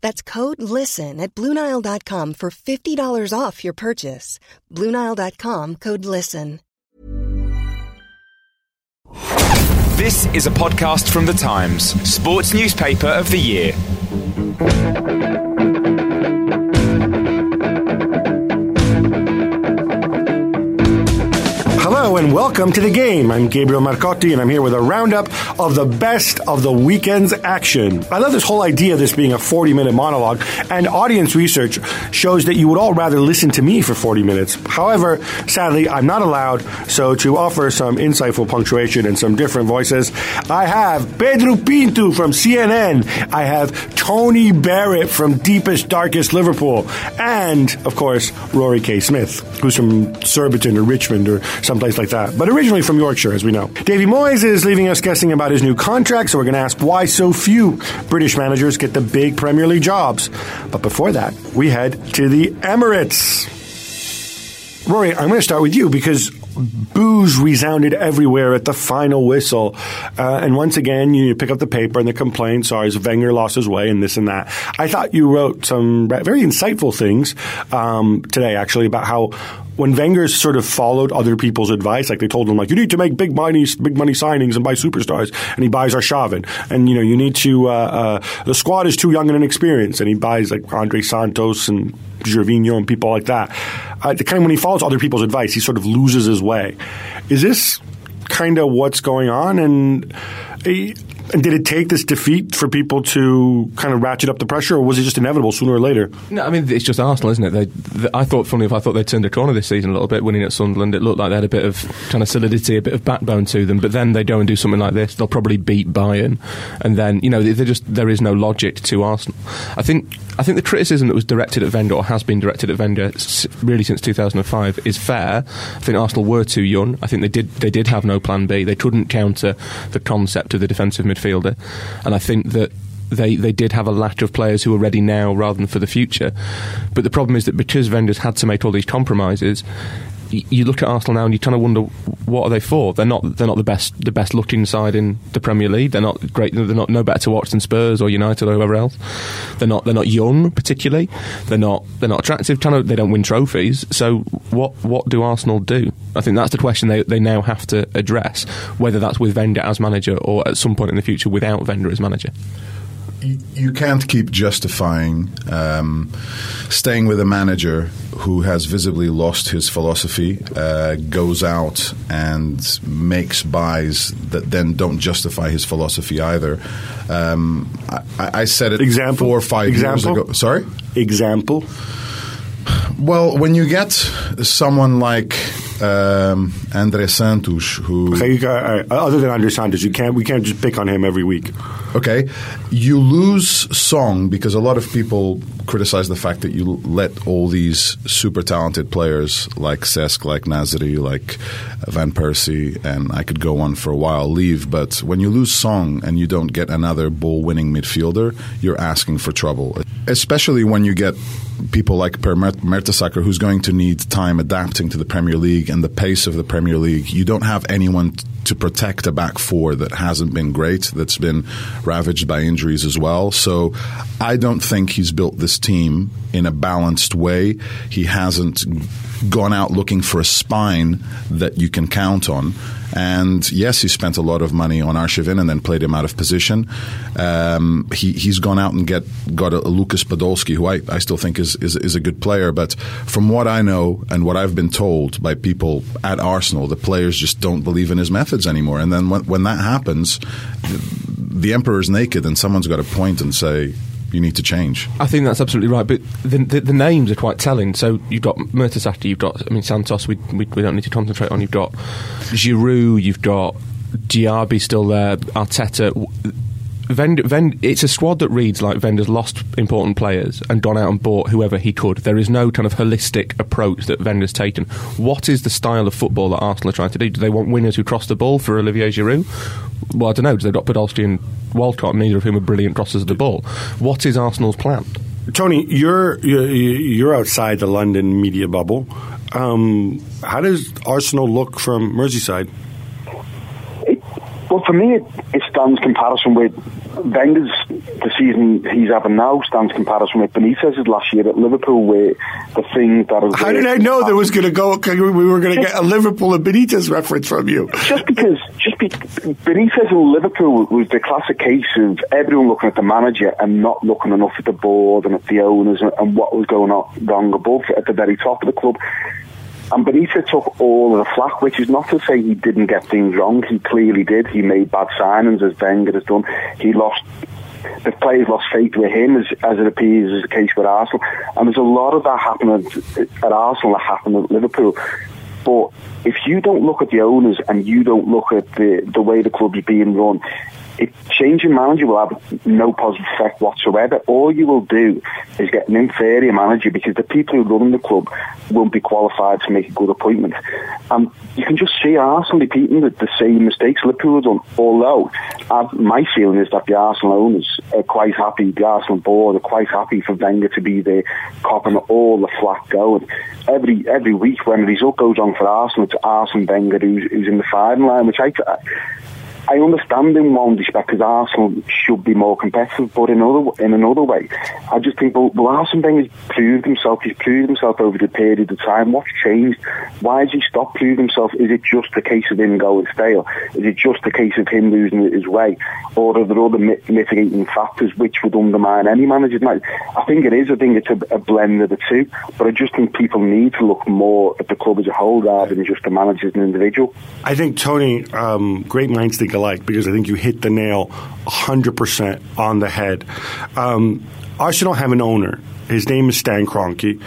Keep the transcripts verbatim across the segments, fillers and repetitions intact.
That's code LISTEN at Blue Nile dot com for fifty dollars off your purchase. Blue Nile dot com, code LISTEN. This is a podcast from The Times, sports newspaper of the year. Hello and welcome to The Game. I'm Gabriel Marcotti and I'm here with a roundup of the best of the weekend's action. I love this whole idea of this being a forty-minute monologue, and audience research shows that you would all rather listen to me for forty minutes. However, sadly, I'm not allowed, so to offer some insightful punctuation and some different voices, I have Pedro Pinto from C N N, I have Tony Barrett from Deepest, Darkest Liverpool, and, of course, Rory K. Smith, who's from Surbiton or Richmond or someplace like that, but originally from Yorkshire, as we know. Davy Moyes is leaving us guessing about his new contract, so we're going to ask why so few British managers get the big Premier League jobs. But before that, we head to the Emirates. Rory, I'm going to start with you because boos resounded everywhere at the final whistle. Uh, and once again, you pick up the paper and the complaints are as Wenger lost his way and this and that. I thought you wrote some very insightful things um, today, actually, about how when Wenger sort of followed other people's advice, like they told him, like, you need to make big money big money signings and buy superstars, and he buys Arshavin. And, you know, you need to, uh, uh, the squad is too young and inexperienced, and he buys, like, Andre Santos and Gervinho and people like that. Uh, the kind of when he follows other people's advice, he sort of loses his way. Is this kind of what's going on? And, and did it take this defeat for people to kind of ratchet up the pressure, or was it just inevitable sooner or later? No, I mean, it's just Arsenal, isn't it? They, they, I thought, funny enough, I thought they turned a corner this season a little bit, winning at Sunderland. It looked like they had a bit of kind of solidity, a bit of backbone to them, but then they go and do something like this. They'll probably beat Bayern, and then, you know, they just, there is no logic to Arsenal. I think I think the criticism that was directed at Wenger, or has been directed at Wenger really since two thousand five, is fair. I think Arsenal were too young. I think they did they did have no plan B. They couldn't counter the concept of the defensive midfielder. And I think that They they did have a lack of players who are ready now rather than for the future. But the problem is that because Wenger's had to make all these compromises, y- you look at Arsenal now and you kind of wonder, what are they for? They're not they're not the best the best looking side in the Premier League. They're not great. They're not no better to watch than Spurs or United or whoever else. They're not they're not young particularly. They're not they're not attractive. Kind of, they don't win trophies. So what what do Arsenal do? I think that's the question they they now have to address. Whether that's with Wenger as manager or at some point in the future without Wenger as manager. You can't keep justifying um, staying with a manager who has visibly lost his philosophy, uh, goes out and makes buys that then don't justify his philosophy either. Um, I, I said it Example. four or five Example. years ago. Sorry? Example. Well, when you get someone like um, Andre Santos, who okay, you, uh, other than Andre Santos, you can't we can't just pick on him every week. Okay, you lose Song because a lot of people criticize the fact that you let all these super talented players like Cesc, like Nasri, like Van Persie, and I could go on for a while, leave. But when you lose Song and you don't get another ball-winning midfielder, you're asking for trouble. Especially when you get people like Per Mertesacker, who's going to need time adapting to the Premier League and the pace of the Premier League. You don't have anyone t- to protect a back four that hasn't been great, that's been ravaged by injuries as well. So I don't think he's built this team in a balanced way. He hasn't gone out looking for a spine that you can count on. And yes, he spent a lot of money on Arshavin and then played him out of position. Um, he, he's gone out and get got a, a Lukas Podolski, who I, I still think is, is is a good player. But from what I know and what I've been told by people at Arsenal, the players just don't believe in his methods anymore. And then when, when that happens, the emperor's naked and someone's got to point and say, you need to change. I think that's absolutely right, but the the, the names are quite telling. So you've got Mertesacker, you've got, I mean, Santos, we, we we don't need to concentrate on. You've got Giroud, you've got Diaby still there, Arteta. Vend, Vend, it's a squad that reads like Wenger's lost important players and gone out and bought whoever he could. There is no kind of holistic approach that Wenger's taken. What is the style of football that Arsenal are trying to do? Do they want winners who cross the ball for Olivier Giroud? Well, I don't know. They've got Podolski and Walcott, neither of whom are brilliant crossers of the ball. What is Arsenal's plan? Tony, you're you're, you're outside the London media bubble. Um, how does Arsenal look from Merseyside? It, well, for me, it, it stands comparison with Wenger's, the season he's having now, stands comparison with Benitez's last year at Liverpool, where the thing that is... How did I know there was going to go... We were going to get a Liverpool and Benitez reference from you. Just because... just be, Benitez and Liverpool was the classic case of everyone looking at the manager and not looking enough at the board and at the owners and, and what was going on wrong above at the very top of the club. And Benitez took all of the flack, which is not to say he didn't get things wrong. He clearly did. He made bad signings, as Wenger has done. He lost... The players lost faith with him, as, as it appears is the case with Arsenal. And there's a lot of that happening at, at Arsenal that happened at Liverpool. But if you don't look at the owners and you don't look at the, the way the club is being run, it, changing manager will have no positive effect whatsoever. All you will do is get an inferior manager, because the people who run the club won't be qualified to make a good appointment. And you can just see Arsenal repeating the, the same mistakes Liverpool have done. Although I've, my feeling is that the Arsenal owners are quite happy, the Arsenal board are quite happy for Wenger to be there, copping all the flack going. Every every week when the result goes on for Arsenal, it's Arsene Wenger who's, who's in the firing line, which I... I I understand in one respect, because Arsenal should be more competitive, but in other in another way, I just think, well, well Arsene Wenger's proved himself. He's proved himself over the period of time. What's changed? Why has he stopped proving himself? Is it just a case of him going stale? Is it just a case of him losing his way? Or are there other mitigating factors which would undermine any manager's mind? I think it is. I think it's a, a blend of the two, but I just think people need to look more at the club as a whole rather than just the manager as an individual. I think, Tony, um, great minds think alike, because I think you hit the nail one hundred percent on the head. Um, Arsenal have an owner. His name is Stan Kroenke.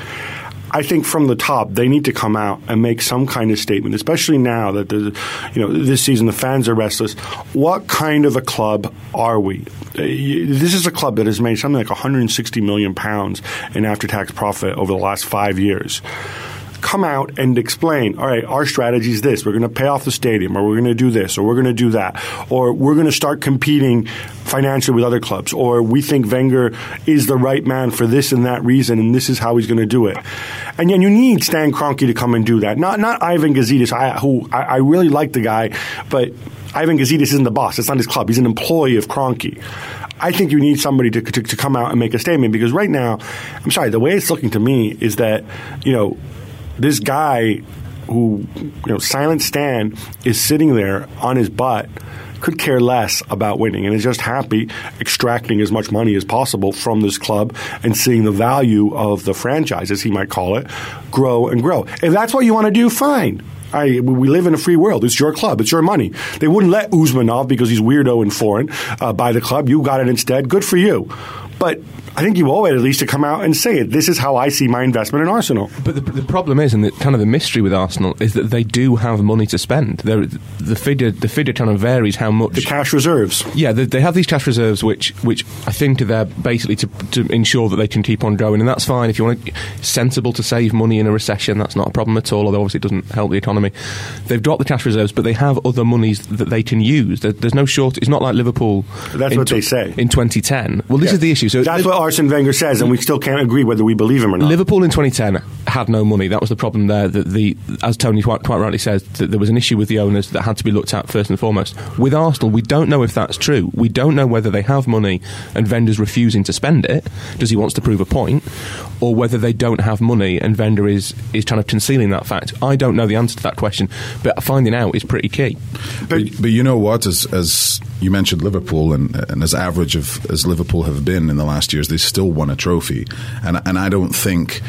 I think from the top, they need to come out and make some kind of statement, especially now that the, you know, this season the fans are restless. What kind of a club are we? This is a club that has made something like one hundred sixty million pounds in after-tax profit over the last five years. Come out and explain, all right, our strategy is this. We're going to pay off the stadium, or we're going to do this, or we're going to do that, or we're going to start competing financially with other clubs, or we think Wenger is the right man for this and that reason, and this is how he's going to do it. And then you need Stan Kroenke to come and do that. Not not Ivan Gazidis, I, who I, I really like the guy, but Ivan Gazidis isn't the boss. It's not his club. He's an employee of Kroenke. I think you need somebody to, to, to come out and make a statement, because right now, I'm sorry, the way it's looking to me is that, you know, this guy who, you know, Silent Stan, is sitting there on his butt, could care less about winning, and is just happy extracting as much money as possible from this club and seeing the value of the franchise, as he might call it, grow and grow. If that's what you want to do, fine. I, we live in a free world. It's your club. It's your money. They wouldn't let Usmanov, because he's weirdo and foreign, uh, buy the club. You got it instead. Good for you. But I think you owe it at least to come out and say it. This is how I see my investment in Arsenal. But the, the problem is, and the, kind of the mystery with Arsenal, is that they do have money to spend. They're, the figure the figure kind of varies how much... The cash reserves. Yeah, they, they have these cash reserves, which which I think are there basically to, to ensure that they can keep on going, and that's fine. If you want to, sensible to save money in a recession, that's not a problem at all, although obviously it doesn't help the economy. They've dropped the cash reserves, but they have other monies that they can use. There, there's no short... It's not like Liverpool... That's what tw- they say. ...in twenty ten. Well, this yeah. is the issue. issue. So that's what Arsene Wenger says, and we still can't agree whether we believe him or not. Liverpool in twenty ten had no money. That was the problem there. That the, as Tony quite, quite rightly says, that there was an issue with the owners that had to be looked at first and foremost. With Arsenal, we don't know if that's true. We don't know whether they have money and Wenger's refusing to spend it because he wants to prove a point, or whether they don't have money and Wenger is, is kind of concealing that fact. I don't know the answer to that question, but finding out is pretty key. But, but you know what, as, as you mentioned Liverpool, and, and as average of, as Liverpool have been in the last years, they still won a trophy. And, and I don't think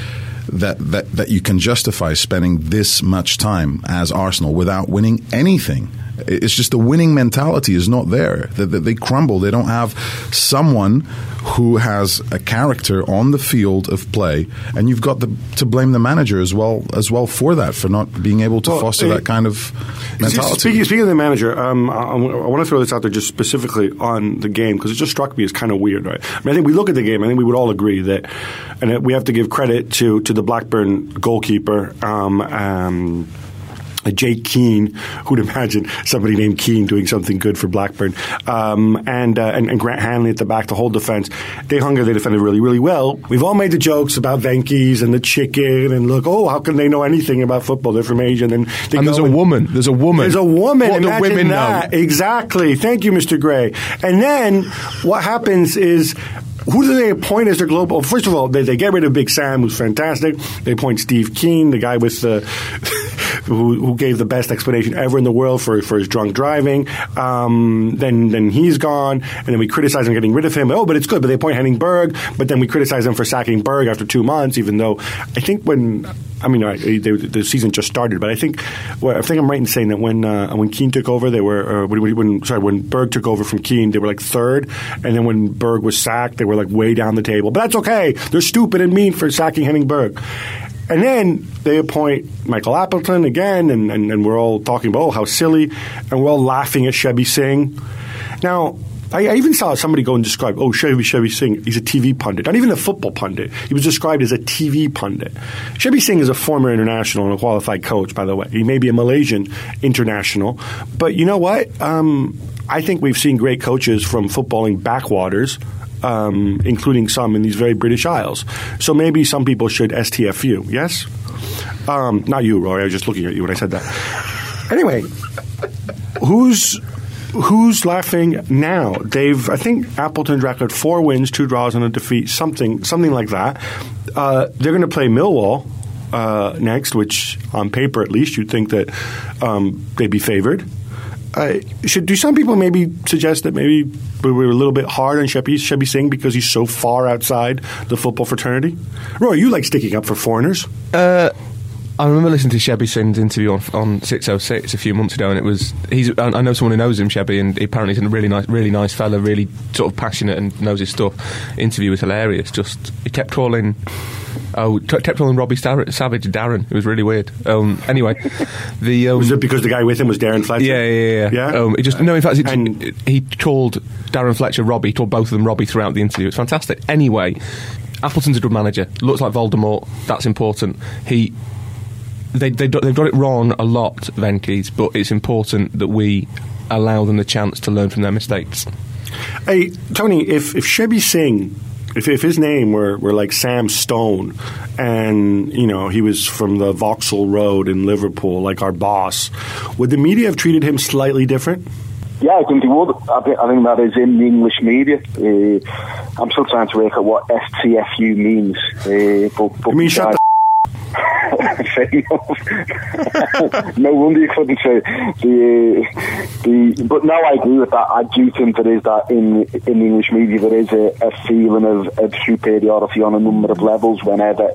that, that, that you can justify spending this much time as Arsenal without winning anything. It's just the winning mentality is not there. They, they, they crumble. They don't have someone who has a character on the field of play, and you've got the, to blame the manager as well as well for that, for not being able to well, foster it, that kind of mentality. Speaking, speaking of the manager, um, I, I want to throw this out there just specifically on the game, because it just struck me as kind of weird. Right? I mean, I think we look at the game. I think we would all agree that, and that we have to give credit to to the Blackburn goalkeeper. Um, um, Jake Keane, who'd imagine somebody named Keane doing something good for Blackburn, um, and, uh, and and Grant Hanley at the back, the whole defence. They hung, they defended really, really well. We've all made the jokes about Venky's and the chicken, and look, oh, how can they know anything about football? They're from Asia. And, then they and go there's and, a woman. There's a woman. There's a woman. What imagine the women that. Know. Exactly. Thank you, Mister Gray. And then what happens is, who do they appoint as their global? First of all, they, they get rid of Big Sam, who's fantastic. They appoint Steve Keane, the guy with the who, who gave the best explanation ever in the world for, for his drunk driving. Um, then then he's gone, and then we criticize him getting rid of him. Oh, but it's good. But they appoint Henning Berg, but then we criticize him for sacking Berg after two months, even though I think when I mean I, they, the season just started, but I think well, I think I'm right in saying that when uh, when Keane took over, they were uh, when, when sorry when Berg took over from Keane, they were like third, and then when Berg was sacked, they were like way down the table. But that's okay. They're stupid and mean for sacking Henning Berg. And then they appoint Michael Appleton again, and, and, and we're all talking about, oh, how silly, and we're all laughing at Shebby Singh. Now, I, I even saw somebody go and describe, oh, Shebby, Shebby Singh, he's a T V pundit. Not even a football pundit. He was described as a T V pundit. Shebby Singh is a former international and a qualified coach, by the way. He may be a Malaysian international. But you know what? Um, I think we've seen great coaches from footballing backwaters, Um, including some in these very British Isles. So maybe some people should S T F U, yes? Um, not you, Rory. I was just looking at you when I said that. Anyway, who's who's laughing now? They've, I think Appleton's record, four wins, two draws, and a defeat, something, something like that. Uh, they're going to play Millwall uh, next, which on paper at least you'd think that um, they'd be favoured. Uh, should do some people maybe suggest that maybe we were a little bit hard on Shebby, Shebby Singh because he's so far outside the football fraternity? Roy, you like sticking up for foreigners. Uh, I remember listening to Shebby Singh's interview on, on six oh six a few months ago, and it was he's. I know someone who knows him, Shebby, and he apparently he's a really nice, really nice fella, really sort of passionate and knows his stuff. Interview was hilarious. Just he kept calling. Oh, t- kept calling Robbie Star- Savage Darren. It was really weird. Um, anyway, the um, was it because the guy with him was Darren Fletcher? Yeah, yeah, yeah. yeah? Um, he just no. In fact, and, he called Darren Fletcher Robbie. He called both of them Robbie throughout the interview. It's fantastic. Anyway, Appleton's a good manager. Looks like Voldemort. That's important. He. They, they do, they've got it wrong a lot, Venky's, but it's important that we allow them the chance to learn from their mistakes. Hey, Tony, if, if Shebby Singh, if, if his name were, were like Sam Stone, and, you know, he was from the Vauxhall Road in Liverpool, like our boss, would the media have treated him slightly different? Yeah, I think he would. I think, I think that is in the English media. Uh, I'm still trying to work out what S T F U means. Uh, but, but I mean, shut the Fair enough. No wonder you couldn't say the, the. But no, I agree with that. I do think there is that in in the English media there is a, a feeling of, of superiority on a number of levels. Whenever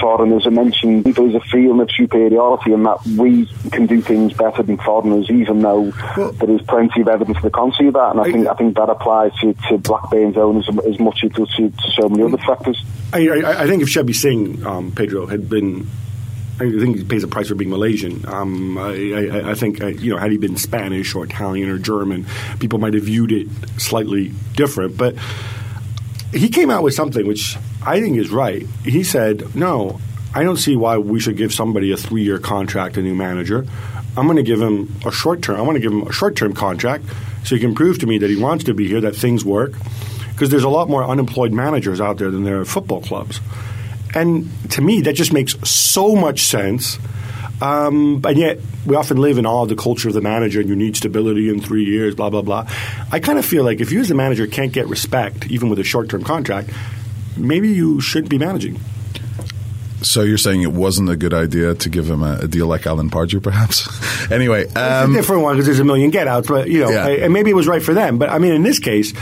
foreigners are mentioned, there is a feeling of superiority and that we can do things better than foreigners, even though well, there is plenty of evidence to the contrary of that. And I, I think I think that applies to, to Blackburn's owners as much as it does to, to so many other factors. I, I, I think if Shebby Singh, um, Pedro, had been, I think he pays a price for being Malaysian. Um, I, I, I think, uh, you know, had he been Spanish or Italian or German, people might have viewed it slightly different. But he came out with something which I think is right. He said, no, I don't see why we should give somebody a three-year contract, a new manager. I'm going to give him a short-term. I want to give him a short-term contract so he can prove to me that he wants to be here, that things work. because there's a lot more unemployed managers out there than there are football clubs. And to me, that just makes so much sense. Um, and yet, we often live in awe of the culture of the manager and you need stability in three years, blah, blah, blah. I kind of feel like if you as a manager can't get respect, even with a short-term contract, maybe you shouldn't be managing. So you're saying it wasn't a good idea to give him a, a deal like Alan Pardew, perhaps? Anyway. Um, it's a different one because there's a million get-outs. But, you know, yeah. I, and maybe it was right for them. But, I mean, in this case,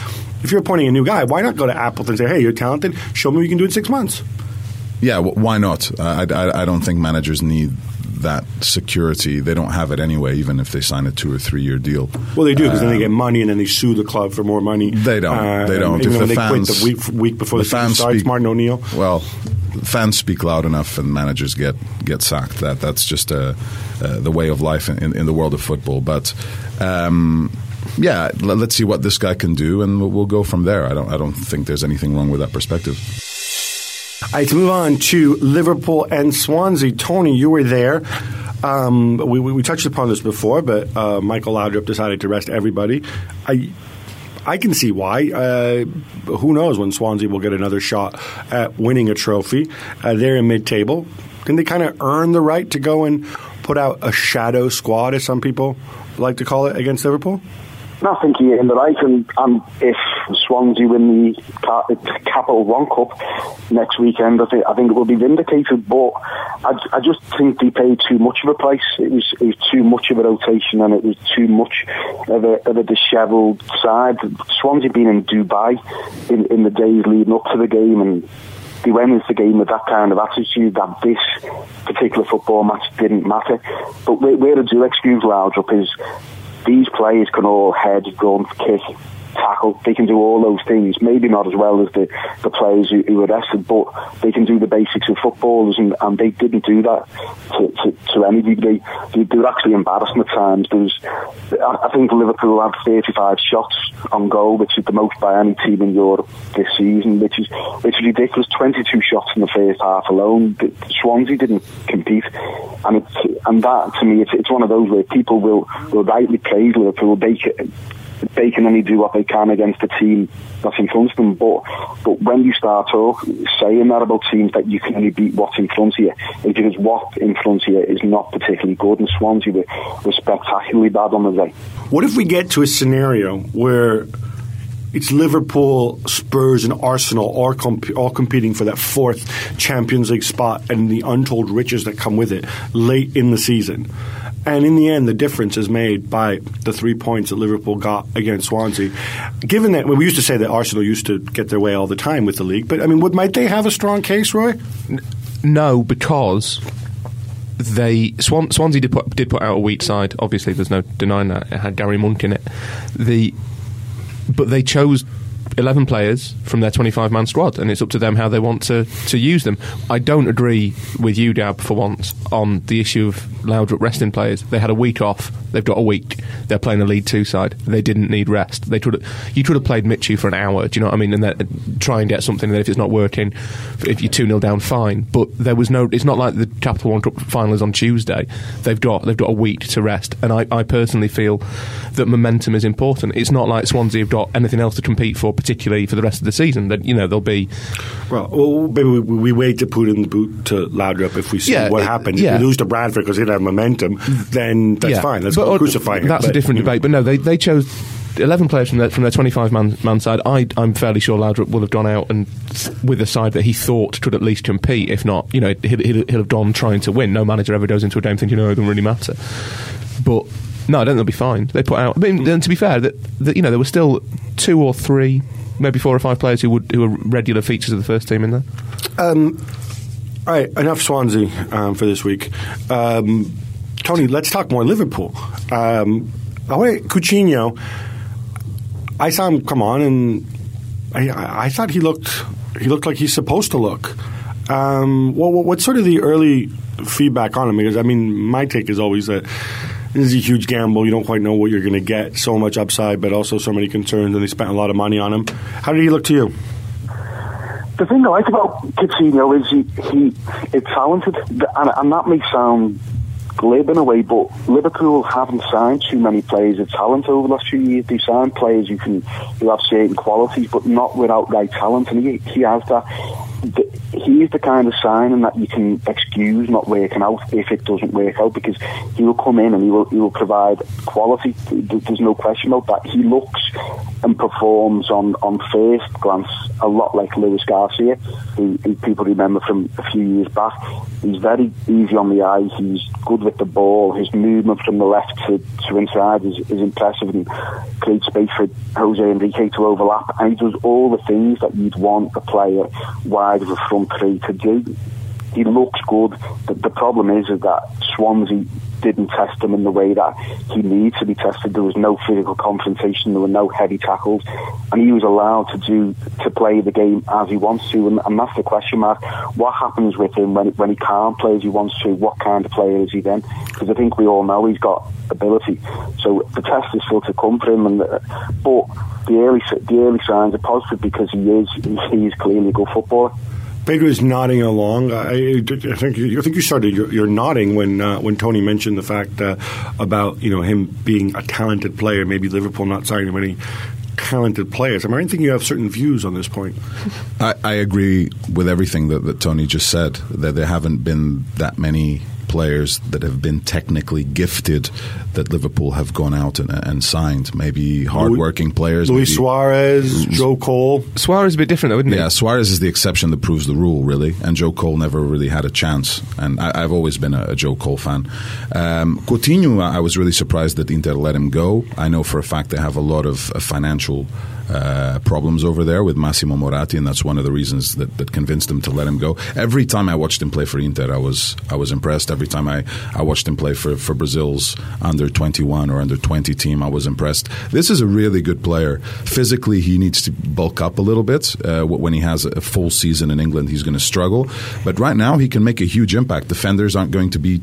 if you're appointing a new guy, why not go to Appleton and say, hey, you're talented, show me what you can do in six months? Yeah, w- why not? I, I, I don't think managers need that security. They don't have it anyway, even if they sign a two or three year deal. Well, they do, because um, then they get money and then they sue the club for more money. They don't. Uh, they don't. If the they fans, quit the week, week before the, the season starts, speak, Martin O'Neill. Well, fans speak loud enough, and managers get, get sacked. That that's just uh, uh, the way of life in, in, in the world of football. But um, yeah, let, let's see what this guy can do, and we'll, we'll go from there. I don't. I don't think there's anything wrong with that perspective. All right, to move on to Liverpool and Swansea. Tony, you were there. Um, we, we, we touched upon this before, but uh, Michael Laudrup decided to rest everybody. I I can see why. Uh, who knows when Swansea will get another shot at winning a trophy. Uh, they're in mid-table. Didn't they kind of earn the right to go and put out a shadow squad, as some people like to call it, against Liverpool? No, I think he earned the right, and um, if Swansea win the Capital One Cup next weekend, I think I think it will be vindicated. But I, I just think they paid too much of a price. It was, it was too much of a rotation, and it was too much of a, of a dishevelled side. Swansea been in Dubai in, in the days leading up to the game, and they went into the game with that kind of attitude that this particular football match didn't matter. But where, where I do excuse Laudrup is, these players can all head, run, kick, tackle. They can do all those things. Maybe not as well as the, the players who, who were rested, but they can do the basics of footballers, and, and they didn't do that to, to, to any degree. They, they were actually embarrassing at times. There was, I think Liverpool had thirty-five shots on goal, which is the most by any team in Europe this season, which is which is ridiculous. twenty-two shots in the first half alone. Swansea didn't compete. And it's, and that, to me, it's, it's one of those where people will, will rightly praise Liverpool. They, they can only do what they can against the team that's in front of them. But, but when you start talk, saying that about teams that you can only beat what's in front of you, it's because what in front of you is not particularly good. And Swansea were, were spectacularly bad on the day. What if we get to a scenario where it's Liverpool, Spurs, and Arsenal all, comp- all competing for that fourth Champions League spot and the untold riches that come with it late in the season? And in the end, the difference is made by the three points that Liverpool got against Swansea. Given that, well, we used to say that Arsenal used to get their way all the time with the league, but, I mean, would, might they have a strong case, Roy? No, because they Swan, Swansea did put, did put out a weak side. Obviously, there's no denying that. It had Gary Monk in it. The... But they chose eleven players from their twenty-five man squad, and it's up to them how they want to, to use them. I don't agree with you, Dab, for once, on the issue of Laudrup resting players. They had a week off. They've got a week. They're playing a League Two side. They didn't need rest. They could have, you could have played Michu for an hour, do you know what I mean? And then try and get something, and then if it's not working, if you're two nil down, fine. But there was no, it's not like the Capital One Cup final is on Tuesday. They've got they've got a week to rest, and I, I personally feel that momentum is important. It's not like Swansea have got anything else to compete for, particularly for the rest of the season. That, you know, they'll be well, well maybe we, we wait to put in the boot to Laudrup if we see yeah, what happened. Yeah. If we lose to Bradford because he'd have momentum, then that's yeah. fine. That's but, crucifying or, it, that's but, a different debate. But no, they they chose eleven players from their from their twenty-five man man side. I, I'm fairly sure Laudrup will have gone out and with a side that he thought could at least compete. If not, you know, he'll, he'll, he'll have gone trying to win. No manager ever goes into a game thinking, "No, it doesn't really matter." But no, I don't think they'll be fine. They put out. I mean, and to be fair, that, that you know, there were still two or three, maybe four or five players who would who were regular features of the first team in there. Um, all right, enough Swansea um, for this week. Um, Tony, let's talk more Liverpool. Um, I want Coutinho. I saw him come on, and I, I thought he looked he looked like he's supposed to look. Um, what, what's sort of the early feedback on him? Because I mean, my take is always that this is a huge gamble. You don't quite know what you're going to get. So much upside, but also so many concerns, and they spent a lot of money on him. How did he look to you? The thing I like about Coutinho is he, he is talented, and, and that may sound glib in a way, but Liverpool haven't signed too many players of talent over the last few years. They've signed players who can who have certain qualities, but not without right talent, and he, he has that. The, he's the kind of signing that you can excuse not working out if it doesn't work out, because he will come in and he will he will provide quality. There's no question about that. He looks and performs on, on first glance a lot like Luis Garcia, who, who people remember from a few years back. He's very easy on the eye. He's good with the ball. His movement from the left to, to inside is, is impressive and creates space for Jose Enrique to overlap. And he does all the things that you'd want a player wide of a front three to do. He looks good. The, the problem is, is that Swansea didn't test him in the way that he needs to be tested. There was no physical confrontation. There were no heavy tackles, and he was allowed to do to play the game as he wants to. And, and that's the question mark: what happens with him when when he can't play as he wants to? What kind of player is he then? Because I think we all know he's got ability. So the test is still to come for him. And uh, but the early the early signs are positive, because he is he is clearly a good footballer. Pedro is nodding along. I, I think you, I think you started your, your nodding when uh, when Tony mentioned the fact uh, about you know him being a talented player. Maybe Liverpool not signing many talented players. I mean, I think you have certain views on this point. I, I agree with everything that, that Tony just said. That there haven't been that many players that have been technically gifted that Liverpool have gone out and, and signed. Maybe hard-working players. Luis Suarez, Joe Cole. Suarez is a bit different, though, isn't he? Yeah, Suarez is the exception that proves the rule, really. And Joe Cole never really had a chance. And I, I've always been a, a Joe Cole fan. Um, Coutinho, I was really surprised that Inter let him go. I know for a fact they have a lot of uh, financial Uh, problems over there with Massimo Moratti, and that's one of the reasons that, that convinced them to let him go. Every time I watched him play for Inter, I was I was impressed. Every time I, I watched him play for, for Brazil's under twenty-one or under twenty team, I was impressed. This is a really good player. Physically, he needs to bulk up a little bit. Uh, when he has a full season in England, he's going to struggle. But right now, he can make a huge impact. Defenders aren't going to be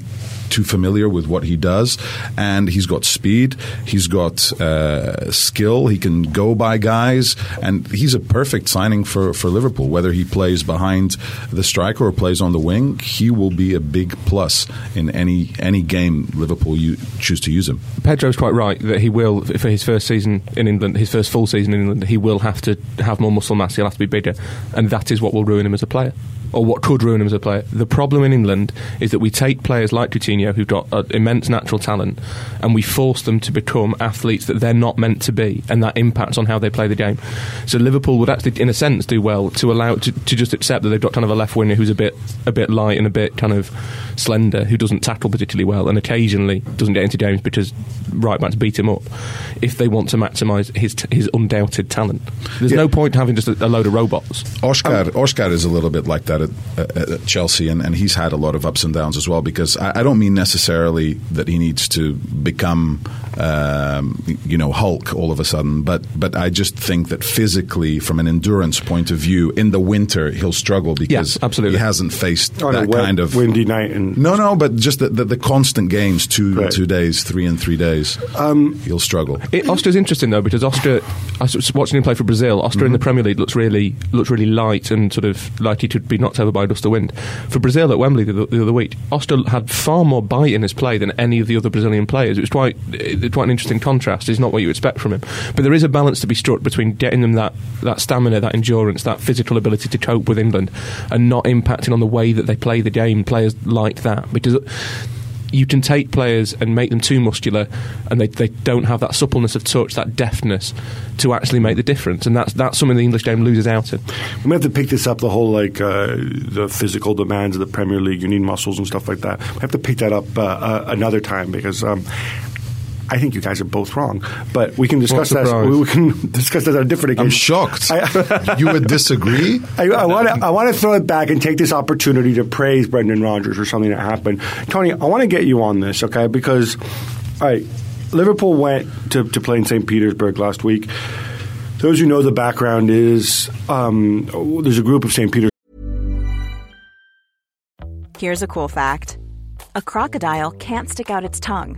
too familiar with what he does, and he's got speed, he's got uh, skill, he can go by guys, and he's a perfect signing for, for Liverpool. Whether he plays behind the striker or plays on the wing, he will be a big plus in any any game Liverpool you choose to use him. Pedro's quite right that he will, for his first season in England, his first full season in England, he will have to have more muscle mass, he'll have to be bigger, and that is what will ruin him as a player. Or what could ruin him as a player. The problem in England is that we take players like Coutinho, who've got uh, immense natural talent, and we force them to become athletes that they're not meant to be, and that impacts on how they play the game. So Liverpool would actually, in a sense, do well to allow to, to just accept that they've got kind of a left winger who's a bit a bit light and a bit kind of slender, who doesn't tackle particularly well and occasionally doesn't get into games because right backs beat him up, if they want to maximise his t- his undoubted talent. There's yeah. no point having just a, a load of robots. Oscar, um, Oscar is a little bit like that. At, at, at Chelsea, and, and he's had a lot of ups and downs as well, because I, I don't mean necessarily that he needs to become um, you know Hulk all of a sudden, but but I just think that physically, from an endurance point of view, in the winter he'll struggle because yeah, absolutely. he hasn't faced oh, that no, kind of windy night and no no but just the, the, the constant games, two right. two days three and three days um, he'll struggle. It, Oscar's interesting though, because Oscar, I was watching him play for Brazil. Oscar mm-hmm. in the Premier League looks really looks really light and sort of like he could be knocked over by a gust of wind. For Brazil at Wembley the, the other week, Oscar had far more bite in his play than any of the other Brazilian players. It was quite, it, quite an interesting contrast. It's not what you expect from him. But there is a balance to be struck between getting them that, that stamina, that endurance, that physical ability to cope with England, and not impacting on the way that they play the game, players like that. Because you can take players and make them too muscular, and they, they don't have that suppleness of touch, that deftness to actually make the difference, and that's that's something the English game loses out in. We may have to pick this up, the whole like uh, the physical demands of the Premier League. You need muscles and stuff like that. We have to pick that up uh, uh, another time, because Um, I think you guys are both wrong, but we can discuss that. We can discuss that on a different occasion. I'm shocked. I, you would disagree? I, I want to. I want to throw it back and take this opportunity to praise Brendan Rodgers for something that happened. Tony, I want to get you on this, okay? Because, all right, Liverpool went to, to play in Saint Petersburg last week. Those who know the background is um, there's a group of Saint Petersburg. Here's a cool fact: a crocodile can't stick out its tongue.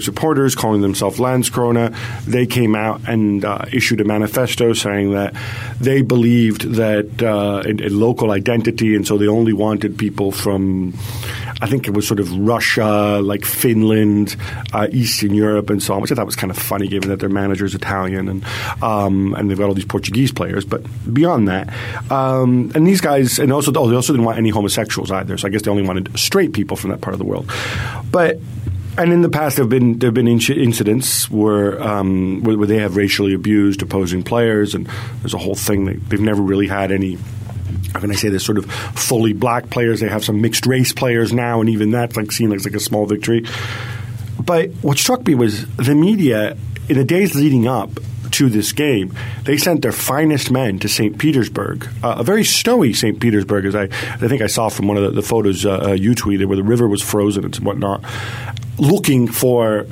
Supporters calling themselves Landskrona, they came out and uh, issued a manifesto saying that they believed that uh, in, in local identity, and so they only wanted people from, I think it was sort of Russia, like Finland, uh, Eastern Europe, and so on, which I thought was kind of funny given that their manager is Italian and um, and they've got all these Portuguese players. But beyond that, um, and these guys, and also oh, they also didn't want any homosexuals either, so I guess they only wanted straight people from that part of the world. But And in the past, there have been there have been incidents where um, where they have racially abused opposing players, and there's a whole thing. They, they've never really had any. How can I say this? Sort of fully black players. They have some mixed race players now, and even that's like seen as like a small victory. But what struck me was the media in the days leading up to this game, they sent their finest men to Saint Petersburg, uh, a very snowy Saint Petersburg, as I, I think I saw from one of the, the photos uh, uh, you tweeted, where the river was frozen and whatnot, looking for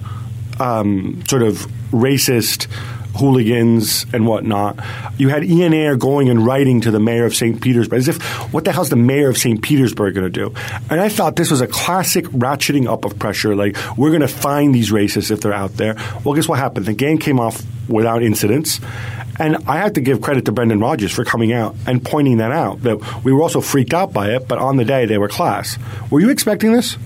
um, sort of racist hooligans and whatnot. You had Ian Eyre going and writing to the mayor of Saint Petersburg as if, what the hell's the mayor of Saint Petersburg going to do? And I thought this was a classic ratcheting up of pressure, like, we're going to find these racists if they're out there. Well, guess what happened? The game came off without incidents. And I have to give credit to Brendan Rodgers for coming out and pointing that out, that we were also freaked out by it, but on the day they were class. Were you expecting this?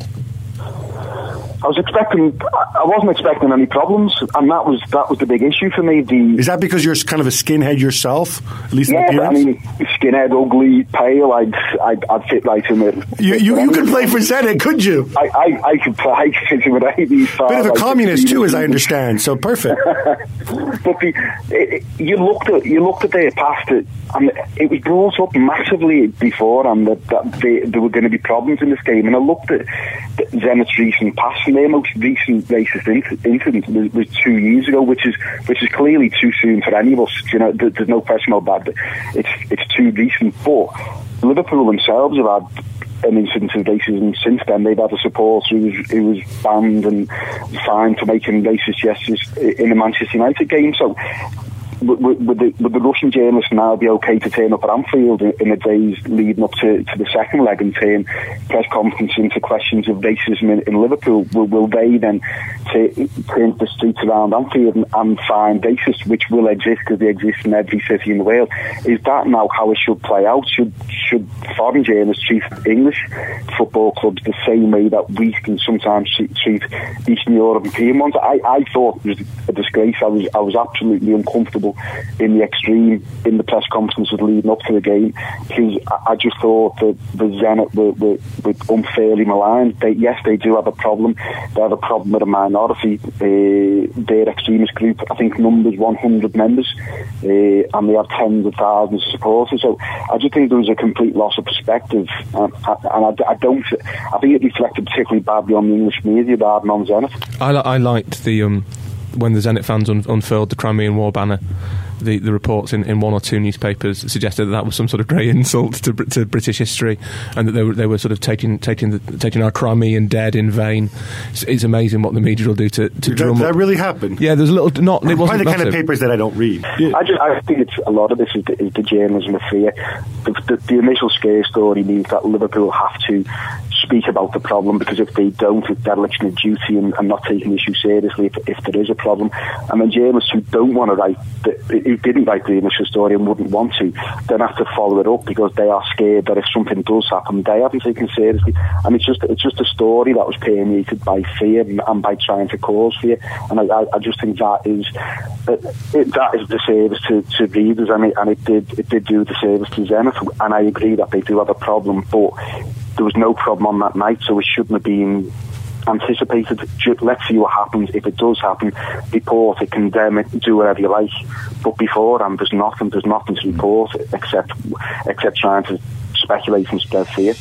I was expecting, I wasn't expecting any problems, and that was that was the big issue for me. The Is that because you're kind of a skinhead yourself? At least yeah, in appearance? I mean, skinhead, ugly, pale, I'd I'd, I'd fit right in it. You you, you could play for Zenit, could you? I I, I could play. I could fit in with any star. Bit of a like communist too, as I understand. So perfect. But the, it, you looked at you looked at their past, and it was brought up massively before, and that, that they, there were going to be problems in this game. And I looked at Zenit's recent past. And their most recent racist incident was, was two years ago, which is which is clearly too soon for any of us. You know, there, there's no question about that. It's it's too recent. But Liverpool themselves have had an incident of racism since then. They've had a supporter who was, who was banned and fined for making racist gestures in the Manchester United game. So would, would, the, would the Russian journalists now be okay to turn up at Anfield in, in the days leading up to, to the second leg and turn press conference into questions of racism in, in Liverpool? Will, will they then t- turn the streets around Anfield and, and find racists, which will exist because they exist in every city in the world? Is that now how it should play out? Should should foreign journalists treat English football clubs the same way that we can sometimes treat Eastern European ones? I, I thought it was a disgrace. I was I was absolutely uncomfortable in the extreme in the press conferences leading up to the game, because I just thought that the Zenit were, were, were unfairly maligned. They, yes, they do have a problem. They have a problem with a minority. Uh, their extremist group, I think, numbers one hundred members, uh, and they have tens of thousands of supporters. So I just think there was a complete loss of perspective, and, and I, I don't. I think it reflected particularly badly on the English media rather than on Zenit. I, li- I liked the. Um When the Zenit fans un- unfurled the Crimean War banner, the, the reports in, in one or two newspapers suggested that that was some sort of grey insult to, to British history, and that they were they were sort of taking taking the, taking our Crimean dead in vain. It's, it's amazing what the media will do to, to drum up. Did that really happen? Yeah, there's a little. Not it wasn't. By the massive kind of papers that I don't read. Yeah. I, just, I think it's a lot of this is the, is the journalism of fear. The, the, the initial scare story means that Liverpool have to speak about the problem, because if they don't, it's dereliction of duty and, and not taking the issue seriously if, if there is a problem. And then journalists who don't want to write, the, who didn't write the initial story and wouldn't want to, then have to follow it up because they are scared that if something does happen, they haven't taken seriously. And it's just it's just a story that was permeated by fear and, and by trying to cause fear. And I, I just think that is it, that is the service to, to readers, and it, and it did it did do the service to Zenit. And I agree that they do have a problem, but there was no problem on that night, so it shouldn't have been anticipated. Let's see what happens. If it does happen, report it, condemn it, do whatever you like. But beforehand, there's nothing, there's nothing to report except, except trying to speculate and spread fear.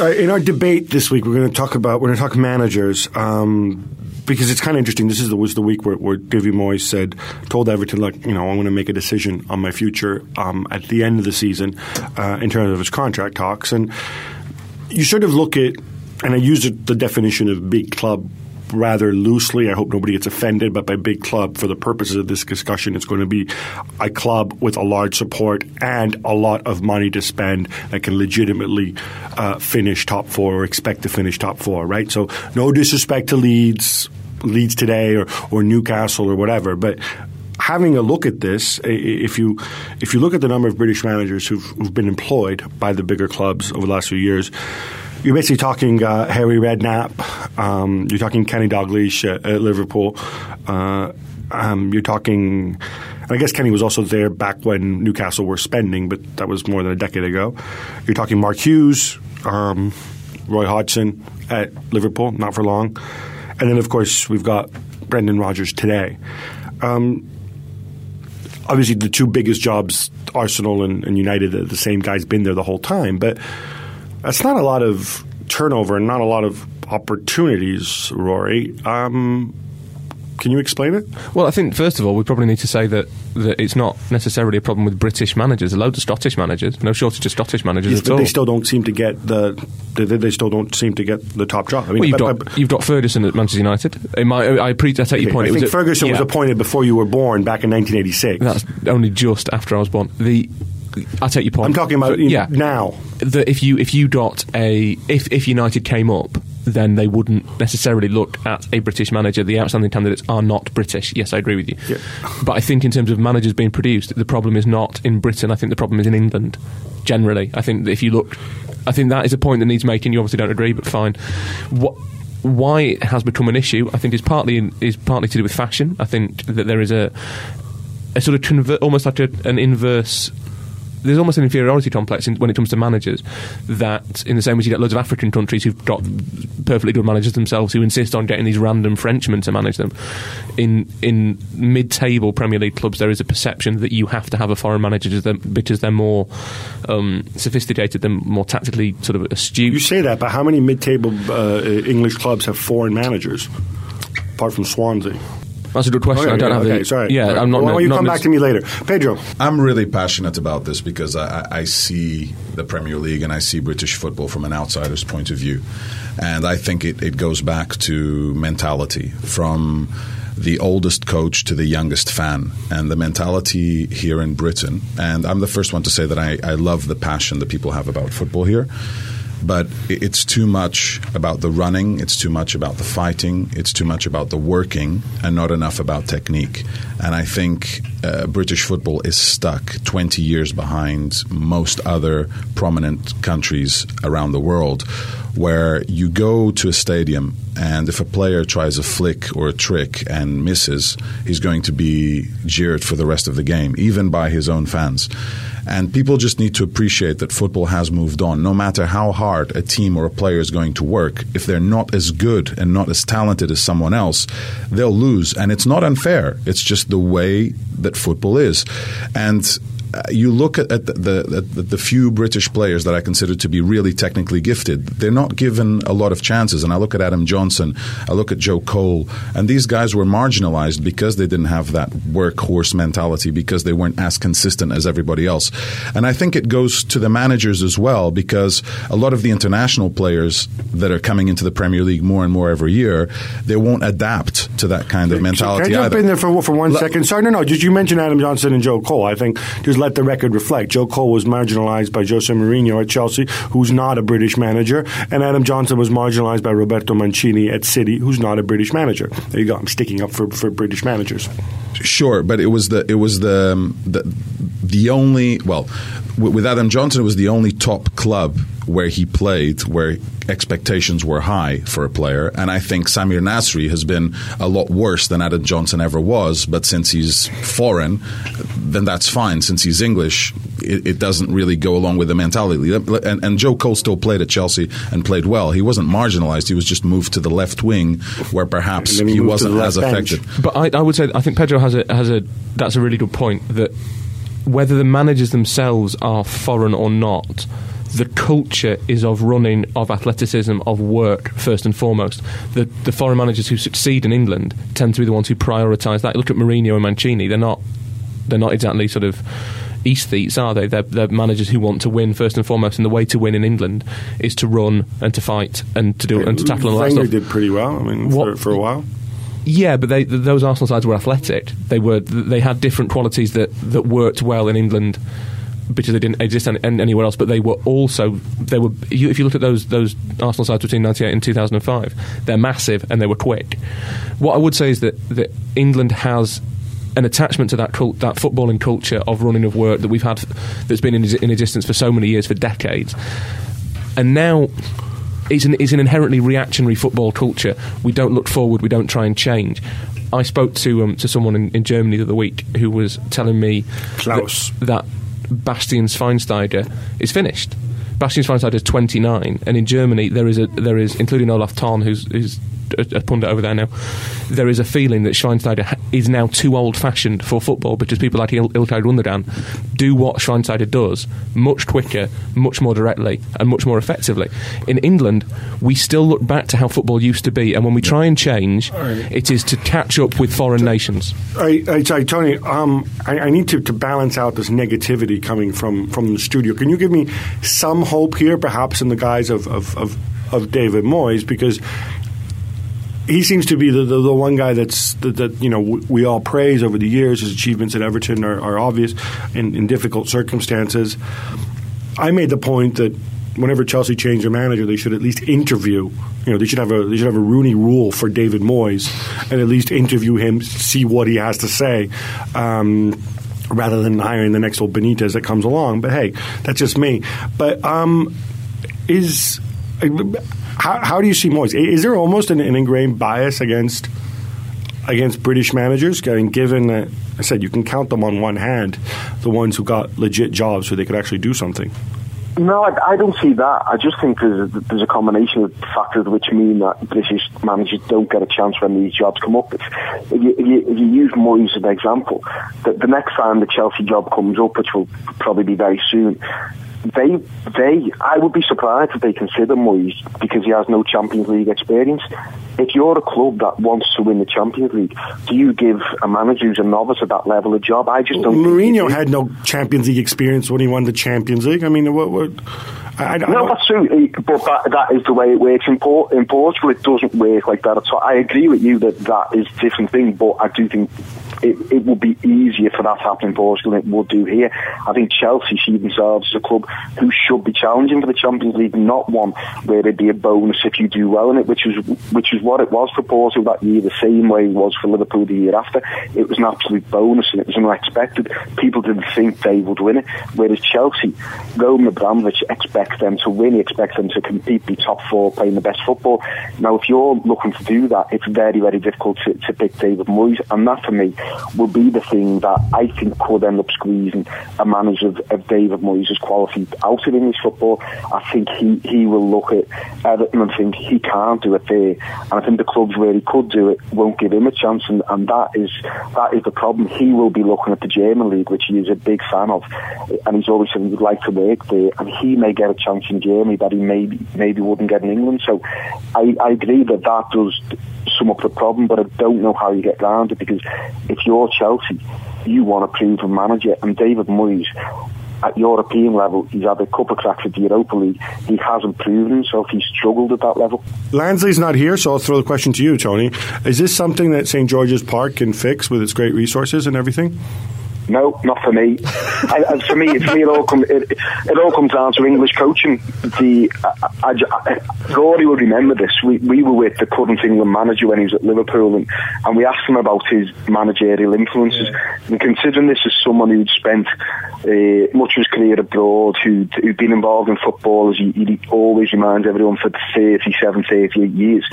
Uh, in our debate this week, we're going to talk about we're going to talk managers um, because it's kind of interesting. This is the, was the week where, where David Moyes said, told Everton, like, you know, I'm going to make a decision on my future um, at the end of the season uh, in terms of his contract talks. And you sort of look at, and I use the definition of big club rather loosely. I hope nobody gets offended, but by big club, for the purposes of this discussion, it's going to be a club with a large support and a lot of money to spend that can legitimately uh, finish top four or expect to finish top four, right? So no disrespect to Leeds, Leeds today or, or Newcastle or whatever, but having a look at this, if you if you look at the number of British managers who've, who've been employed by the bigger clubs over the last few years, you're basically talking uh, Harry Redknapp, um, you're talking Kenny Dalglish at, at Liverpool, uh, um, you're talking, and I guess Kenny was also there back when Newcastle were spending, but that was more than a decade ago. You're talking Mark Hughes, um, Roy Hodgson at Liverpool, not for long. And then, of course, we've got Brendan Rodgers today. Um, obviously, the two biggest jobs, Arsenal and, and United, the, the same guy's been there the whole time, but that's not a lot of turnover and not a lot of opportunities, Rory. Um, can you explain it? Well, I think, first of all, we probably need to say that, that it's not necessarily a problem with British managers. There's loads of Scottish managers, no shortage of Scottish managers yes, at but all. They still don't seem to get the they, they still don't seem to get the top job. I mean, well, you've, but, got, but, you've got Ferguson at Manchester United. In my, I, I, pre- I take okay, your point. I think was Ferguson a, yeah. was appointed before you were born back in nineteen eighty-six. That's only just after I was born. The I take your point. I'm talking about yeah. now. That if you if you got a if if United came up, then they wouldn't necessarily look at a British manager. The outstanding candidates are not British. Yes, I agree with you. Yeah. But I think in terms of managers being produced, the problem is not in Britain. I think the problem is in England. Generally, I think that if you look, I think that is a point that needs making. You obviously don't agree, but fine. What? Why it has become an issue, I think, is partly in, is partly to do with fashion. I think that there is a a sort of conver- almost like a, an inverse. There's almost an inferiority complex in, when it comes to managers, that in the same way you get loads of African countries who've got perfectly good managers themselves who insist on getting these random Frenchmen to manage them. In in mid-table Premier League clubs, there is a perception that you have to have a foreign manager because they're more um, sophisticated, they're more tactically sort of astute. You say that, but how many mid-table uh, English clubs have foreign managers, apart from Swansea? That's a good question. Oh, yeah, I don't yeah, have okay, the. Sorry, yeah, sorry. I'm not. Well, no, you not come mis- back to me later, Pedro. I'm really passionate about this because I, I see the Premier League and I see British football from an outsider's point of view, and I think it, it goes back to mentality, from the oldest coach to the youngest fan, and the mentality here in Britain. And I'm the first one to say that I, I love the passion that people have about football here. But it's too much about the running, it's too much about the fighting, it's too much about the working, and not enough about technique. And I think uh, British football is stuck twenty years behind most other prominent countries around the world, where you go to a stadium and if a player tries a flick or a trick and misses, he's going to be jeered for the rest of the game, even by his own fans. And people just need to appreciate that football has moved on. No matter how hard a team or a player is going to work, if they're not as good and not as talented as someone else, they'll lose. And it's not unfair. It's just the way that football is. And Uh, you look at, at, the, the, at the, the few British players that I consider to be really technically gifted. They're not given a lot of chances. And I look at Adam Johnson, I look at Joe Cole, and these guys were marginalized because they didn't have that workhorse mentality, because they weren't as consistent as everybody else. And I think it goes to the managers as well, because a lot of the international players that are coming into the Premier League more and more every year, they won't adapt to that kind of mentality. Can I jump either. in there for, for one L- second? Sorry, no, no. Did you mention Adam Johnson and Joe Cole? I think there's let the record reflect. Joe Cole was marginalized by Jose Mourinho at Chelsea, who's not a British manager, and Adam Johnson was marginalized by Roberto Mancini at City, who's not a British manager. There you go. I'm sticking up for, for British managers. Sure, but it was the it was the the, the only well w- with Adam Johnson, it was the only top club where he played, where expectations were high for a player. And I think Samir Nasri has been a lot worse than Adam Johnson ever was, but since he's foreign, then that's fine. Since he's English, it, it doesn't really go along with the mentality. And, and Joe Cole still played at Chelsea and played well. He wasn't marginalized. He was just moved to the left wing where perhaps he wasn't as affected. But I, I would say I think Pedro has a has a that's a really good point, that whether the managers themselves are foreign or not, the culture is of running, of athleticism, of work, first and foremost. The the foreign managers who succeed in England tend to be the ones who prioritise that. Look at Mourinho and Mancini. They're not they're not exactly sort of aesthetes, are they? They're, they're managers who want to win first and foremost, and the way to win in England is to run and to fight and to do and to tackle. And Wenger did pretty well. I mean, for, for a while. Yeah, but they, those Arsenal sides were athletic. They were they had different qualities that, that worked well in England, because they didn't exist any, anywhere else. But they were also they were. If you look at those those Arsenal sides between ninety-eight and two thousand and five, they're massive and they were quick. What I would say is that, that England has an attachment to that cult, that footballing culture of running, of work, that we've had, that's been in, in existence for so many years, for decades, and now. It's an, it's an inherently reactionary football culture. We don't look forward. We don't try and change. I spoke to um, to someone in, in Germany the other week who was telling me Klaus. That, that Bastian Schweinsteiger is finished. Bastian Schweinsteiger is twenty-nine, and in Germany there is a there is including Olaf Thon, who's, who's a pundit over there now. There is a feeling that Schweinsteiger is now too old-fashioned for football, because people like Il- Ilkay Gundogan do what Schweinsteiger does much quicker, much more directly, and much more effectively. In England, we still look back to how football used to be, and when we try and change, right. It is to catch up with foreign so, nations. I, I, sorry, Tony, um, I, I need to, to balance out this negativity coming from, from the studio. Can you give me some hope here, perhaps in the guise of of, of, of David Moyes, because he seems to be the, the, the one guy that's that, that you know w- we all praise over the years. His achievements at Everton are, are obvious in, in difficult circumstances. I made the point that whenever Chelsea change their manager, they should at least interview. You know, they should have a they should have a Rooney rule for David Moyes, and at least interview him, see what he has to say, um, rather than hiring the next old Benitez that comes along. But hey, that's just me. But um, is. How, how do you see Moyes? Is there almost an, an ingrained bias against against British managers? Given that, I said, you can count them on one hand, the ones who got legit jobs so they could actually do something. No, I, I don't see that. I just think there's a, there's a combination of factors which mean that British managers don't get a chance when these jobs come up. If, if, you, if, you, if you use Moyes as an example, the, the next time the Chelsea job comes up, which will probably be very soon, They, they. I would be surprised if they consider Moyes, because he has no Champions League experience. If you're a club that wants to win the Champions League, do you give a manager who's a novice at that level a job? I just don't. Mourinho had no Champions League experience when he won the Champions League. I mean, what? what I, I don't no, know. That's true. But that, that is the way it works in, Port, in Portugal. It doesn't work like that at all. I agree with you that that is a different thing, but I do think It, it would be easier for that to happen in Portugal than it would do here. I think Chelsea see themselves as a club who should be challenging for the Champions League, not one where it'd be a bonus if you do well in it, which is which is what it was for Porto that year, the same way it was for Liverpool the year after. It was an absolute bonus and it was unexpected. People didn't think they would win it, whereas Chelsea, Roman Abramovich expects them to win, he expects them to compete, be top four, playing the best football. Now, if you're looking to do that, it's very, very difficult to, to pick David Moyes, and that for me will be the thing that I think could end up squeezing a manager of, of David Moyes' quality out of English football. I think he, he will look at Everton and think he can't do it there, and I think the clubs where he could do it won't give him a chance, and, and that is that is the problem. He will be looking at the German league, which he is a big fan of, and he's always said he would like to work there, and he may get a chance in Germany that he maybe maybe wouldn't get in England. So I, I agree that that does sum up the problem, but I don't know how you get around it, because if you're Chelsea, you want a proven manager, and David Moyes at European level, he's had a couple of cracks at the Europa League. He hasn't proven himself. He struggled at that level. Lansley's not here, so I'll throw the question to you, Tony. Is this something that Saint George's Park can fix with its great resources and everything? No, not for me. I, I, for me, for me it, all come, it, it all comes down to English coaching. The I, I, I, Rory will remember this. We, we were with the current England manager when he was at Liverpool, and, and we asked him about his managerial influences. Yeah. And considering this as someone who'd spent uh, much of his career abroad, who'd, who'd been involved in football, as he, he always reminds everyone, for thirty-seven, thirty-eight years,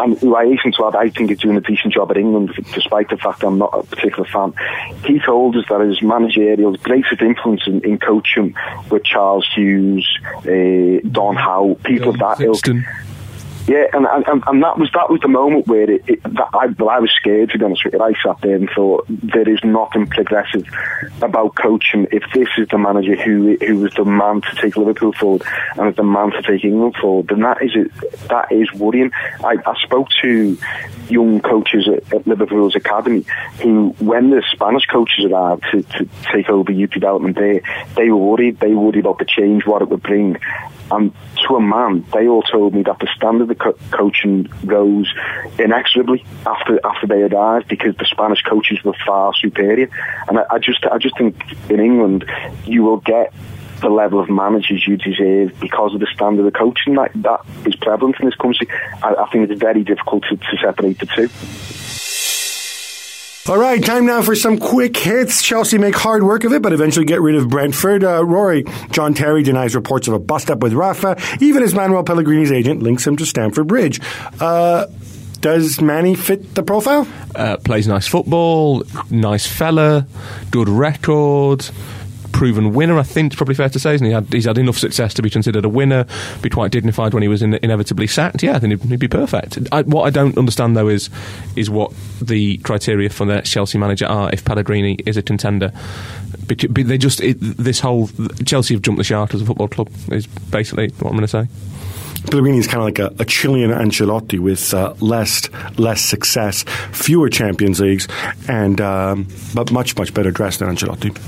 and who I hasten to add, I think he's doing a decent job at England, despite the fact I'm not a particular fan. He told us that got his managerial, greatest influence in, in coaching with Charles Hughes, uh, Don Howe, people of that ilk. Yeah, and, and and that was that was the moment where it, it, that I I was scared, to be honest with you. I sat there and thought, there is nothing progressive about coaching if this is the manager who who was the man to take Liverpool forward and is the man to take England forward. Then that is it. That is worrying. I, I spoke to young coaches at, at Liverpool's academy who, when the Spanish coaches arrived to, to take over youth development there, they were worried. They worried about the change, what it would bring. And to a man, they all told me that the standard of co- coaching rose inexorably after after they arrived because the Spanish coaches were far superior. And I, I just I just think in England you will get the level of managers you deserve because of the standard of coaching that, that is prevalent in this country. I, I think it's very difficult to, to separate the two. All right, time now for some quick hits. Chelsea make hard work of it, but eventually get rid of Brentford. Uh, Rory, John Terry denies reports of a bust-up with Rafa. Even as Manuel Pellegrini's agent links him to Stamford Bridge. Uh, does Manny fit the profile? Uh, plays nice football, nice fella, good record, proven winner, I think it's probably fair to say, isn't he? Had, he's had enough success to be considered a winner, be quite dignified when he was in, inevitably sacked. Yeah, I think he'd, he'd be perfect. I, what I don't understand, though, is is what the criteria for the next Chelsea manager are if Pellegrini is a contender. Because they just, it, this whole, Chelsea have jumped the shark as a football club, is basically what I'm going to say. Pellegrini is kind of like a, a Chilean Ancelotti with uh, less less success, fewer Champions Leagues, and um, but much, much better dressed than Ancelotti.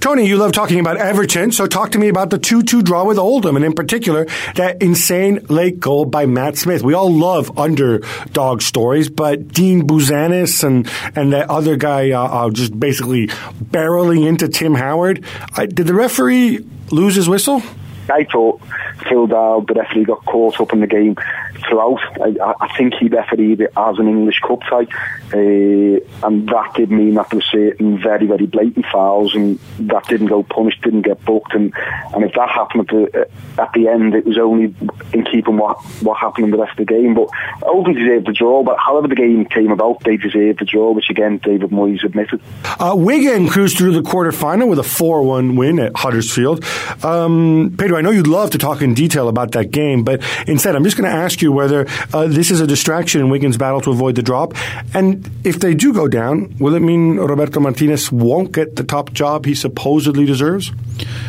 Tony, you love talking about Everton, so talk to me about the two two draw with Oldham, and in particular, that insane late goal by Matt Smith. We all love underdog stories, but Dean Buzanis and, and that other guy uh, uh, just basically barreling into Tim Howard. I, did the referee lose his whistle? I thought Phil Dow, the referee, got caught up in the game throughout. I, I think he refereed it as an English Cup tie, uh, and that did mean that there were certain very, very blatant fouls, and that didn't go punished, didn't get booked, and, and if that happened at the, at the end, it was only in keeping what, what happened in the rest of the game. But Oldham deserved the draw, but however the game came about, they deserved the draw, which again, David Moyes admitted. Uh, Wigan cruised through the quarterfinal with a four one win at Huddersfield. Um, Pedro, I know you'd love to talk in detail about that game, but instead I'm just going to ask you whether uh, this is a distraction in Wigan's battle to avoid the drop, and if they do go down, will it mean Roberto Martinez won't get the top job he supposedly deserves?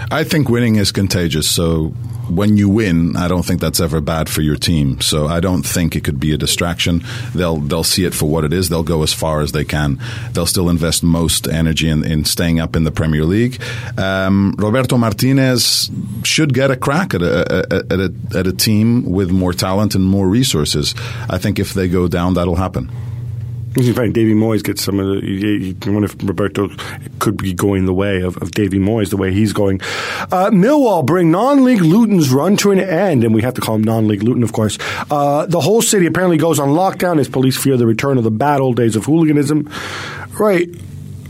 I think winning is contagious, so when you win, I don't think that's ever bad for your team. So I don't think it could be a distraction. They'll they'll see it for what it is. They'll go as far as they can. They'll still invest most energy in, in staying up in the Premier League. Um, Roberto Martinez should get a crack at a, a, at, a, at a team with more talent and more resources. I think if they go down, that'll happen. In fact, Davy Moyes gets some of the. You wonder if Roberto could be going the way of, of Davy Moyes, the way he's going. Uh, Millwall bring non-league Luton's run to an end, and we have to call him non-league Luton, of course. Uh, the whole city apparently goes on lockdown as police fear the return of the bad old days of hooliganism. Right.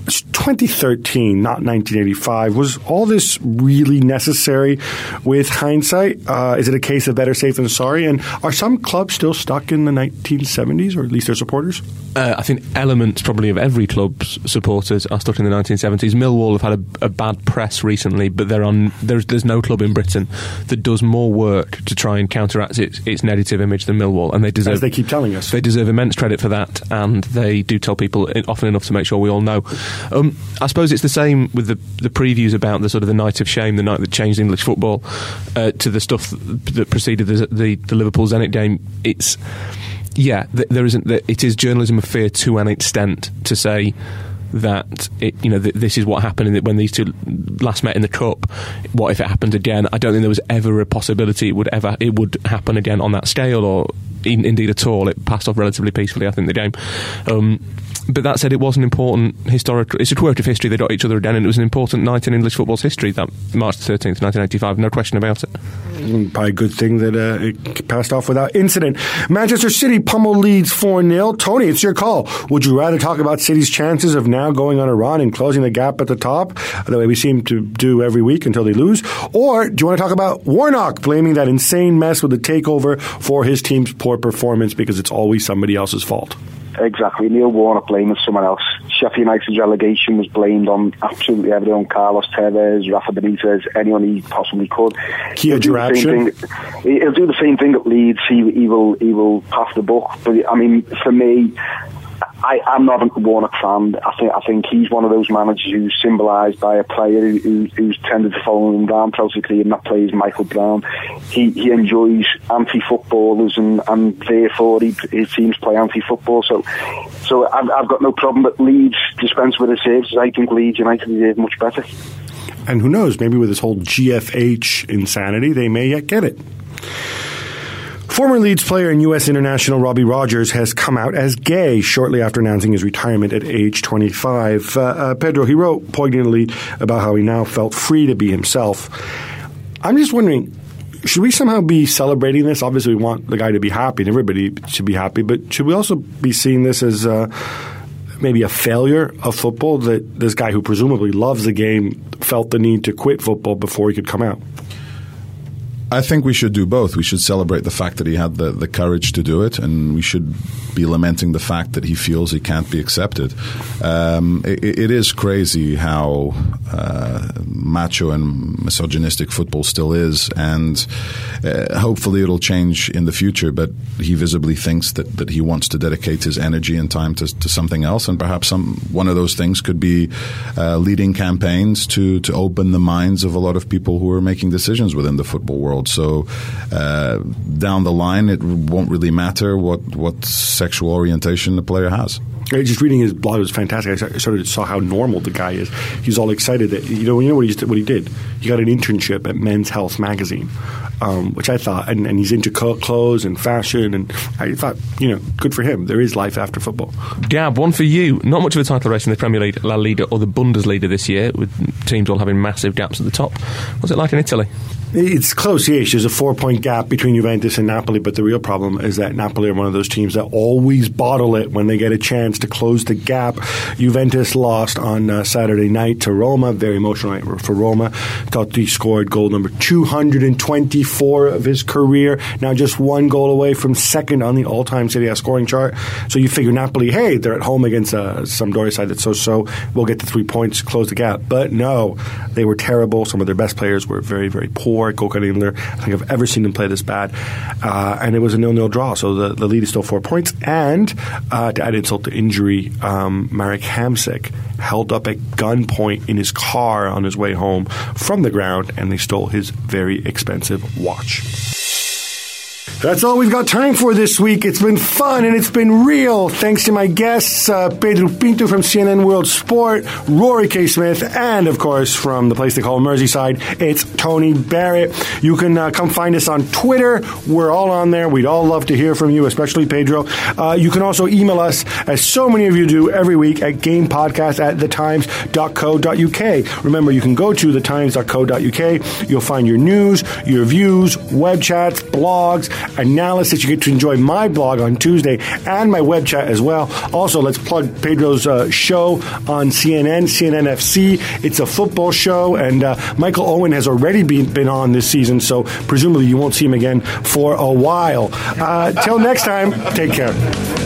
It's twenty thirteen, not nineteen eighty-five. Was all this really necessary with hindsight? Uh, is it a case of better safe than sorry? And are some clubs still stuck in the nineteen seventies, or at least their supporters? Uh, I think elements probably of every club's supporters are stuck in the nineteen seventies. Millwall have had a, a bad press recently, but they're on, there's, there's no club in Britain that does more work to try and counteract its, its negative image than Millwall. And they deserve, as they keep telling us. They deserve immense credit for that, and they do tell people often enough to make sure we all know. Um, I suppose it's the same with the, the previews about the sort of the night of shame, the night that changed English football, uh, to the stuff that preceded the, the, the Liverpool Zenit game. It's yeah, there isn't. It is journalism of fear to an extent to say that it, you know, th- this is what happened, and that when these two last met in the cup, what if it happened again? I don't think there was ever a possibility it would ever it would happen again on that scale, or in, indeed at all. It passed off relatively peacefully, I think, the game. Um, But that said, it was an important historical... It's a quirk of history. They got each other again, and it was an important night in English football's history, that March thirteenth, nineteen eighty-five. No question about it. Probably a good thing that uh, it passed off without incident. Manchester City pummel Leeds four nil. Tony, it's your call. Would you rather talk about City's chances of now going on a run and closing the gap at the top, the way we seem to do every week until they lose? Or do you want to talk about Warnock blaming that insane mess with the takeover for his team's poor performance because it's always somebody else's fault? Exactly. Neil Warner blamed with someone else. Sheffield United's relegation was blamed on absolutely everyone. Carlos Tevez, Rafa Benitez, anyone he possibly could. He'll do, he'll do the same thing at Leeds. He, he, will, he will pass the buck. But, I mean, for me... I, I'm not a Warnock fan. I think I think he's one of those managers who's symbolised by a player who, who's tended to follow him down practically, and that player is Michael Brown. He he enjoys anti-footballers, and, and therefore he, his teams play anti-football. So so I've, I've got no problem. But Leeds dispense with his services. I think Leeds United deserve much better. And who knows? Maybe with this whole G F H insanity, they may yet get it. Former Leeds player and U S international Robbie Rogers has come out as gay shortly after announcing his retirement at age twenty-five. Uh, uh, Pedro, he wrote poignantly about how he now felt free to be himself. I'm just wondering, should we somehow be celebrating this? Obviously, we want the guy to be happy, and everybody should be happy, but should we also be seeing this as uh, maybe a failure of football, that this guy who presumably loves the game felt the need to quit football before he could come out? I think we should do both. We should celebrate the fact that he had the, the courage to do it, and we should be lamenting the fact that he feels he can't be accepted. Um, it, it is crazy how uh, macho and misogynistic football still is, and uh, hopefully it'll change in the future, but he visibly thinks that, that he wants to dedicate his energy and time to, to something else, and perhaps some one of those things could be uh, leading campaigns to, to open the minds of a lot of people who are making decisions within the football world. So uh, down the line, it won't really matter what, what sexual orientation the player has. Just reading his blog was fantastic. I sort of saw how normal the guy is. He's all excited that you know you know what he what he did. He got an internship at Men's Health magazine, um, which I thought, and, and he's into clothes and fashion, and I thought, you know, good for him. There is life after football. Gab, one for you. Not much of a title race in the Premier League, La Liga, or the Bundesliga this year, with teams all having massive gaps at the top. What's it like in Italy? It's close-ish. There's a four-point gap between Juventus and Napoli, but the real problem is that Napoli are one of those teams that always bottle it when they get a chance to close the gap. Juventus lost on uh, Saturday night to Roma. Very emotional night for Roma. Totti scored goal number two hundred twenty-four of his career. Now just one goal away from second on the all-time Serie A scoring chart. So you figure Napoli, hey, they're at home against uh, Sampdoria side that's so-so. We'll get the three points, close the gap. But no, they were terrible. Some of their best players were very, very poor. I think I've ever seen him play this bad. Uh, and it was a nil-nil draw, so the, the lead is still four points. And uh, to add insult to injury, um, Marek Hamsik held up at gunpoint in his car on his way home from the ground, and they stole his very expensive watch. That's all we've got time for this week. It's been fun and it's been real. Thanks to my guests, uh, Pedro Pinto from C N N World Sport, Rory K. Smith, and, of course, from the place they call Merseyside, it's Tony Barrett. You can uh, come find us on Twitter. We're all on there. We'd all love to hear from you, especially Pedro. Uh, you can also email us, as so many of you do every week, at gamepodcast at the times dot co dot u k. Remember, you can go to the times dot co dot u k. You'll find your news, your views, web chats, blogs, analysis. You get to enjoy my blog on Tuesday and my web chat as well. Also, let's plug Pedro's uh, show on C N N, C N N F C. It's a football show, and uh, Michael Owen has already been, been on this season, so presumably you won't see him again for a while. Uh, till next time, take care.